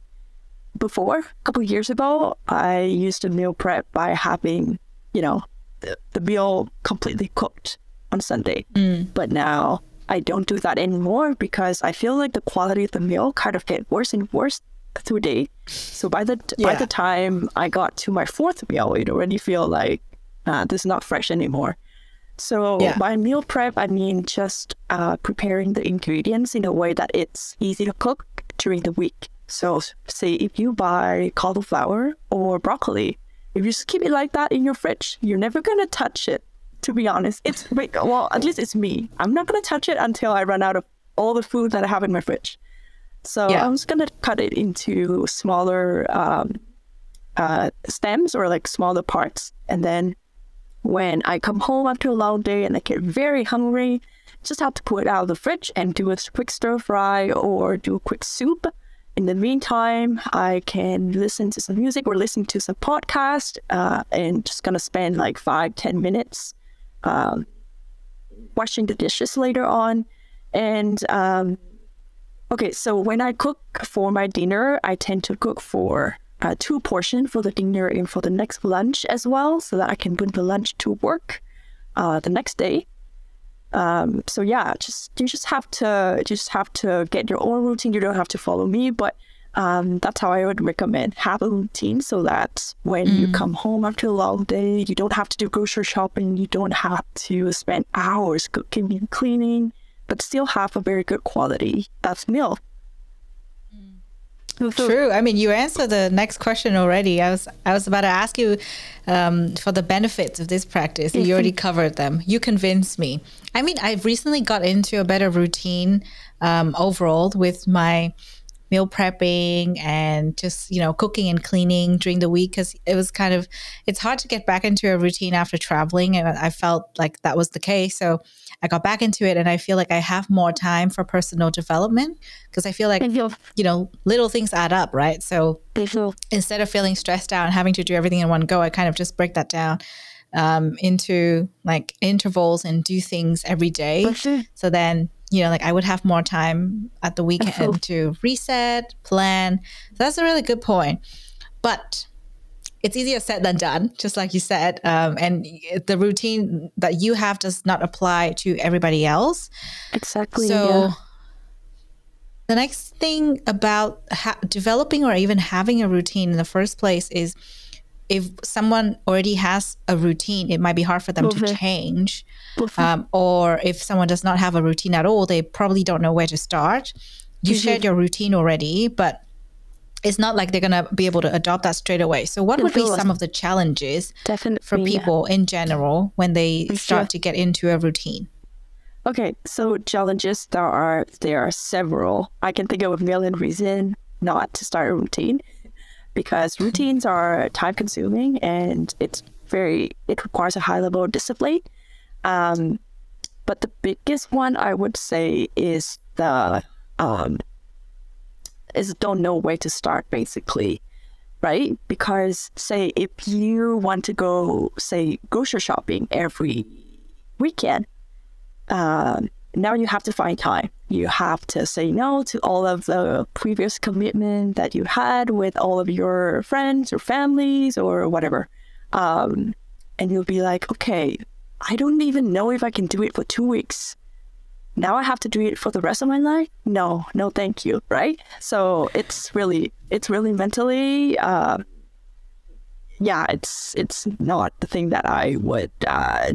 Before, a couple of years ago, I used to meal prep by having, the meal completely cooked on Sunday. But now I don't do that anymore because I feel like the quality of the meal kind of get worse and worse through the day. So by the time I got to my fourth meal, it already feel like this is not fresh anymore. So by meal prep, I mean just preparing the ingredients in a way that it's easy to cook during the week. So say if you buy cauliflower or broccoli, if you just keep it like that in your fridge, you're never going to touch it. To be honest, at least it's me. I'm not going to touch it until I run out of all the food that I have in my fridge. So I'm just going to cut it into smaller stems or smaller parts. And then when I come home after a long day and I get very hungry, just have to pull it out of the fridge and do a quick stir fry or do a quick soup. In the meantime, I can listen to some music or listen to some podcast and just going to spend 5-10 minutes washing the dishes later on. And so when I cook for my dinner, I tend to cook for 2 portions for the dinner and for the next lunch as well, so that I can bring the lunch to work the next day. You just have to get your own routine. You don't have to follow me, but that's how I would recommend. Have a routine so that when you come home after a long day, you don't have to do grocery shopping. You don't have to spend hours cooking and cleaning, but still have a very good quality of meal. True. I mean, you answered the next question already. I was about to ask you for the benefits of this practice. You already covered them. You convinced me. I mean, I've recently got into a better routine overall with my meal prepping and just, cooking and cleaning during the week, because it was it's hard to get back into a routine after traveling. And I felt like that was the case. So I got back into it, and I feel like I have more time for personal development, because I feel like, little things add up, right? So instead of feeling stressed out and having to do everything in one go, I kind of just break that down into intervals and do things every day. So then you know, like I would have more time at the weekend to reset, plan. So that's a really good point. But it's easier said than done, just like you said. And the routine that you have does not apply to everybody else. Exactly. So the next thing about developing or even having a routine in the first place is if someone already has a routine, it might be hard for them to change. Or if someone does not have a routine at all, they probably don't know where to start. You shared your routine already, but it's not like they're going to be able to adopt that straight away. So what would be some of the challenges for people in general when they start to get into a routine? Okay, so challenges, there are several. I can think of a million reasons not to start a routine because routines are time consuming and it requires a high level of discipline. But the biggest one I would say is don't know where to start, basically, right? Because say if you want to go, say, grocery shopping every weekend, now you have to find time. You have to say no to all of the previous commitment that you had with all of your friends or families or whatever. And you'll be like, okay, I don't even know if I can do it for 2 weeks. Now I have to do it for the rest of my life? No, thank you, right? So it's really mentally, it's not the thing that I would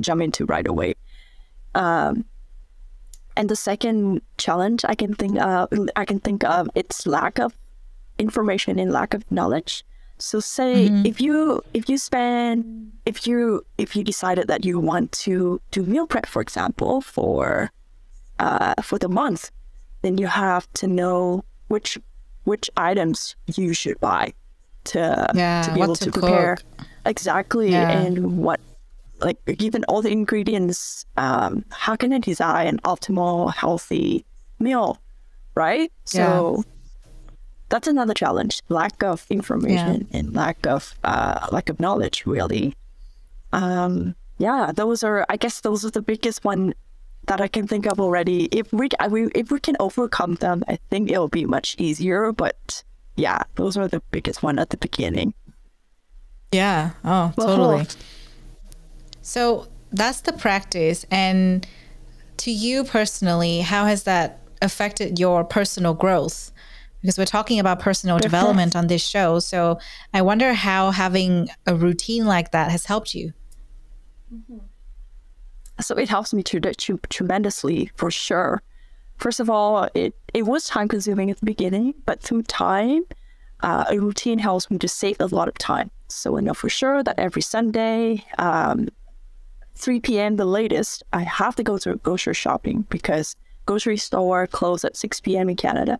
jump into right away. And the second challenge I can think of, it's lack of information and lack of knowledge. So say if you decided that you want to do meal prep, for example, for the month, then you have to know which items you should buy to be able to prepare and what. Like even all the ingredients, how can I design an optimal healthy meal, right? So that's another challenge: lack of information and lack of knowledge, really. Those are the biggest one that I can think of already. If we can overcome them, I think it'll be much easier. But yeah, those are the biggest one at the beginning. Yeah. Oh, totally. So that's the practice. And to you personally, how has that affected your personal growth? Because we're talking about personal development on this show. So I wonder how having a routine like that has helped you. So it helps me tremendously, for sure. First of all, it was time consuming at the beginning, but through time, a routine helps me to save a lot of time. So I know for sure that every Sunday, 3 p.m. the latest, I have to go to grocery shopping because grocery store close at 6 p.m. in Canada.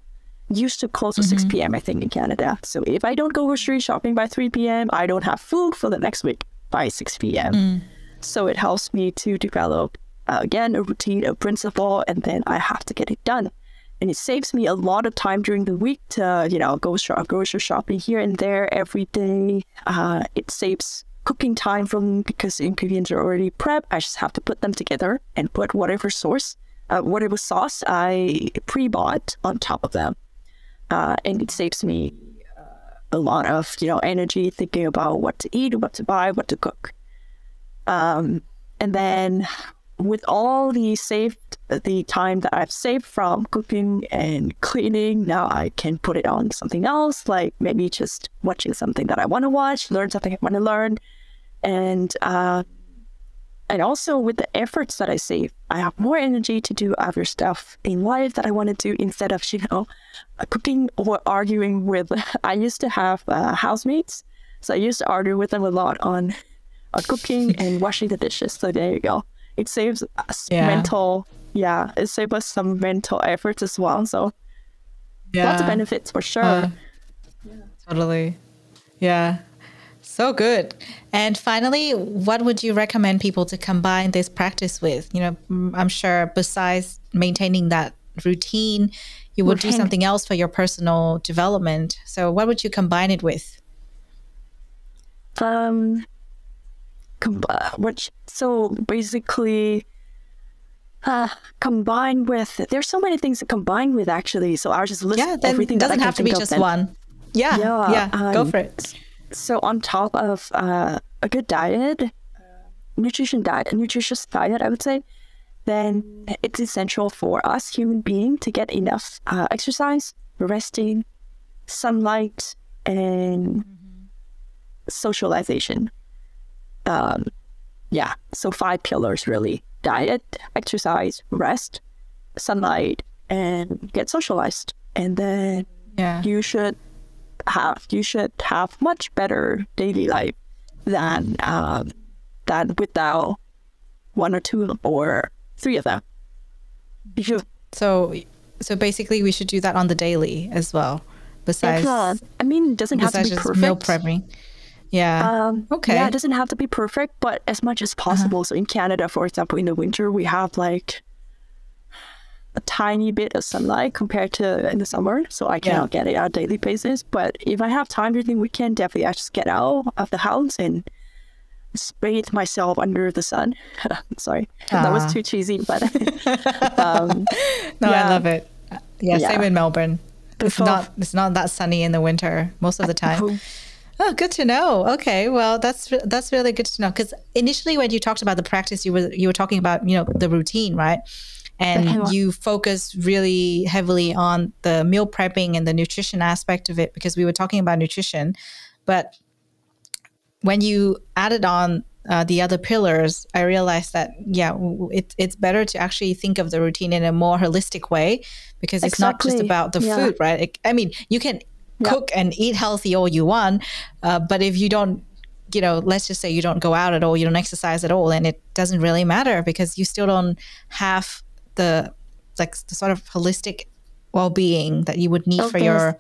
Used to close at 6 p.m. I think in Canada. So if I don't go grocery shopping by 3 p.m., I don't have food for the next week by 6 p.m. So it helps me to develop, again, a routine, a principle, and then I have to get it done. And it saves me a lot of time during the week to, go grocery shopping here and there every day. It saves cooking time because the ingredients are already prepped. I just have to put them together and put whatever sauce I pre-bought on top of them. And it saves me a lot of, energy thinking about what to eat, what to buy, what to cook. And then with all the time that I've saved from cooking and cleaning, now I can put it on something else, like maybe just watching something that I want to watch, learn something I want to learn. And also with the efforts that I save, I have more energy to do other stuff in life that I want to do instead of, cooking or arguing with. I used to have housemates, so I used to argue with them a lot on cooking and washing the dishes. So there you go. It saves us some mental efforts as well. So lots of benefits for sure. Totally. Yeah. So good. And finally, what would you recommend people to combine this practice with? I'm sure besides maintaining that routine, you would do something else for your personal development. So what would you combine it with? So basically, Combined with, there's so many things that combine with actually. So I was just listing everything. It doesn't have to be just one. Yeah. Go for it. So on top of a good diet, nutritious diet, I would say, then it's essential for us human beings to get enough exercise, resting, sunlight, and socialization. So 5 pillars really: diet, exercise, rest, sunlight, and get socialized. And then you should have much better daily life than without one or two or three of them. So basically, we should do that on the daily as well. Besides, it doesn't have to be perfect. Meal prepping. Yeah. Okay. Yeah, it doesn't have to be perfect, but as much as possible. So in Canada, for example, in the winter, we have like a tiny bit of sunlight compared to in the summer. So I cannot get it on a daily basis. But if I have time during the weekend, definitely I just get out of the house and bathe myself under the sun. Sorry, that was too cheesy, but I love it. Yeah, same in Melbourne. It's not that sunny in the winter most of the time. Oh, good to know. Okay, well, that's really good to know, because initially when you talked about the practice, you were talking about, the routine, right? And you focus really heavily on the meal prepping and the nutrition aspect of it, because we were talking about nutrition. But when you added on the other pillars, I realized that, it's better to actually think of the routine in a more holistic way, because it's not just about the food, right? You can cook and eat healthy all you want, but if you don't, let's just say you don't go out at all, you don't exercise at all, and it doesn't really matter, because you still don't have the sort of holistic well-being that you would need for your,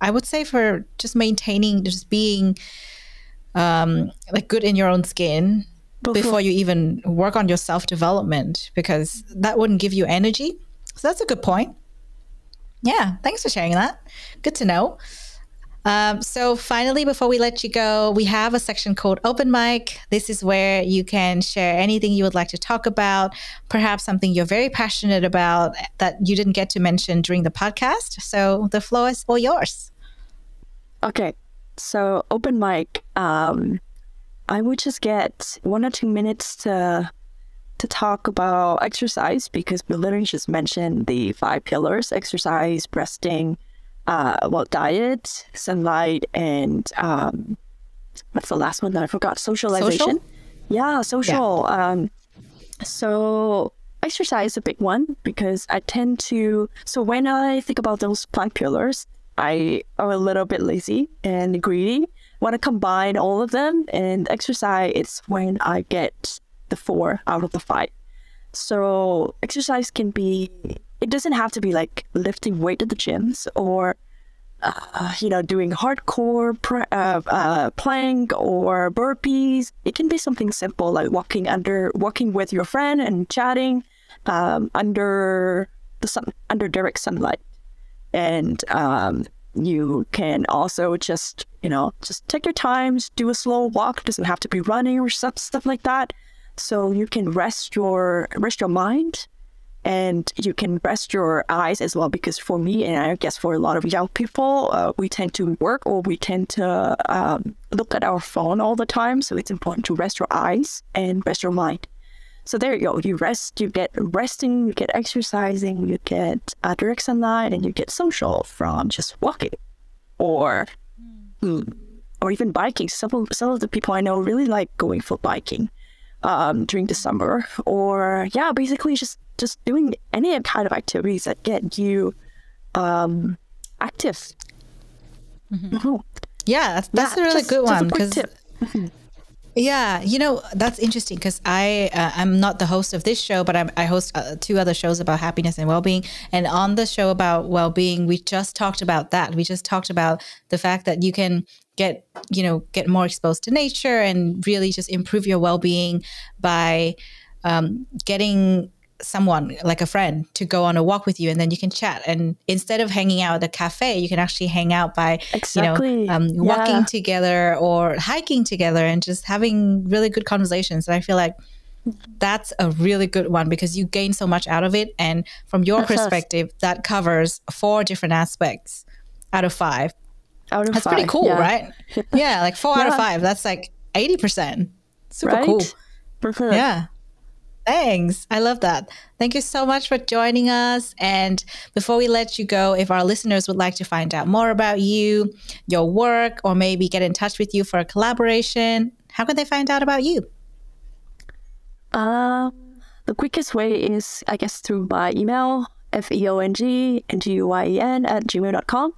I would say, for just maintaining, just being good in your own skin before you even work on your self-development, because that wouldn't give you energy. So that's a good point. Yeah, thanks for sharing that. Good to know. So finally, before we let you go, we have a section called Open Mic. This is where you can share anything you would like to talk about, perhaps something you're very passionate about that you didn't get to mention during the podcast. So the floor is all yours. Okay, so Open Mic. I would just get 1 or 2 minutes to talk about exercise, because we literally just mentioned the 5 pillars: exercise, resting, diet, sunlight, and what's the last one that I forgot? Socialization. Social? Yeah, social. Yeah. So exercise is a big one, because I tend to... So when I think about those 5 pillars, I am a little bit lazy and greedy. Want to combine all of them, and exercise is when I get the 4 out of the 5. So exercise can be, it doesn't have to be like lifting weight at the gyms or, doing hardcore plank or burpees. It can be something simple like walking with your friend and chatting under direct sunlight. And you can also just take your time, do a slow walk. Doesn't have to be running or stuff like that. So you can rest your mind, and you can rest your eyes as well, because for me, and I guess for a lot of young people, we tend to work or we tend to look at our phone all the time. So it's important to rest your eyes and rest your mind. So there you go. You rest, you get resting, you get exercising, you get direct sunlight, and you get social from just walking or even biking. Some of the people I know really like going for biking during the summer, or basically just doing any kind of activities that get you active. Mm-hmm. Yeah, that's a really good one. Yeah, that's interesting, because I'm not the host of this show, but I host 2 other shows about happiness and well-being. And on the show about well-being, we just talked about that. We just talked about the fact that you can get more exposed to nature and really just improve your well-being by getting someone like a friend to go on a walk with you, and then you can chat, and instead of hanging out at a cafe, you can actually hang out by walking together or hiking together and just having really good conversations. And I feel like That's a really good one because you gain so much out of it. And from your perspective, that covers 4 different aspects out of 5. That's 5, pretty cool, yeah. Right? Yeah, like 4 out of 5. That's like 80%. Super cool. Mm-hmm. Yeah. Thanks. I love that. Thank you so much for joining us. And before we let you go, if our listeners would like to find out more about you, your work, or maybe get in touch with you for a collaboration, how can they find out about you? The quickest way is, I guess, through my email, feongnguyen@gmail.com.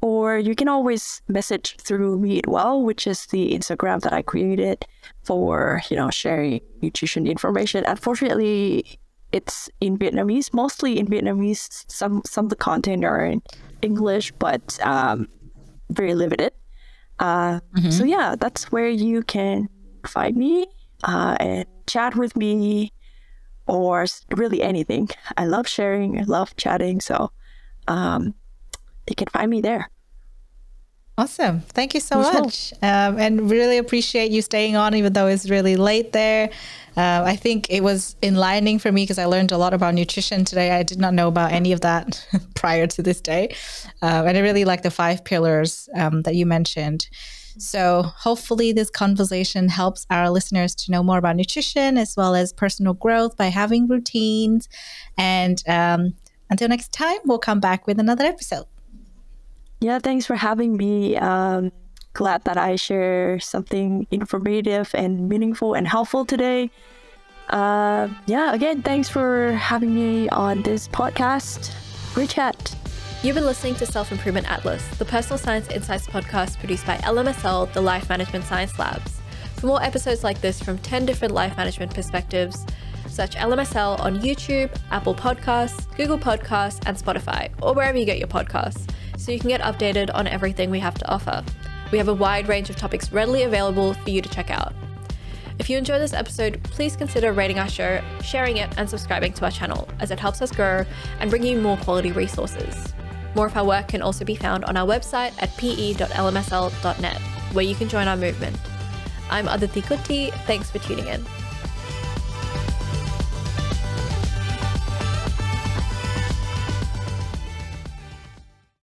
Or you can always message through Me Eat Well, which is the Instagram that I created for, you know, sharing nutrition information. Unfortunately, it's in Vietnamese, mostly in Vietnamese. Some of the content are in English, but very limited. So yeah, that's where you can find me and chat with me, or really anything. I love sharing. I love chatting. So. You can find me there. Awesome. Thank you so much. And really appreciate you staying on, even though it's really late there. I think it was enlightening for me because I learned a lot about nutrition today. I did not know about any of that prior to this day. And I really like the 5 pillars that you mentioned. So hopefully this conversation helps our listeners to know more about nutrition as well as personal growth by having routines. And until next time, we'll come back with another episode. Yeah, thanks for having me. Glad that I share something informative and meaningful and helpful today. Yeah, again, thanks for having me on this podcast. Great chat. You've been listening to Self-Improvement Atlas, the personal science insights podcast produced by LMSL, the Life Management Science Labs. For more episodes like this from 10 different life management perspectives, search LMSL on YouTube, Apple Podcasts, Google Podcasts, and Spotify, or wherever you get your podcasts, so you can get updated on everything we have to offer. We have a wide range of topics readily available for you to check out. If you enjoy this episode, please consider rating our show, sharing it, and subscribing to our channel, as it helps us grow and bring you more quality resources. More of our work can also be found on our website at pe.lmsl.net, where you can join our movement. I'm Aditi Kuti. Thanks for tuning in.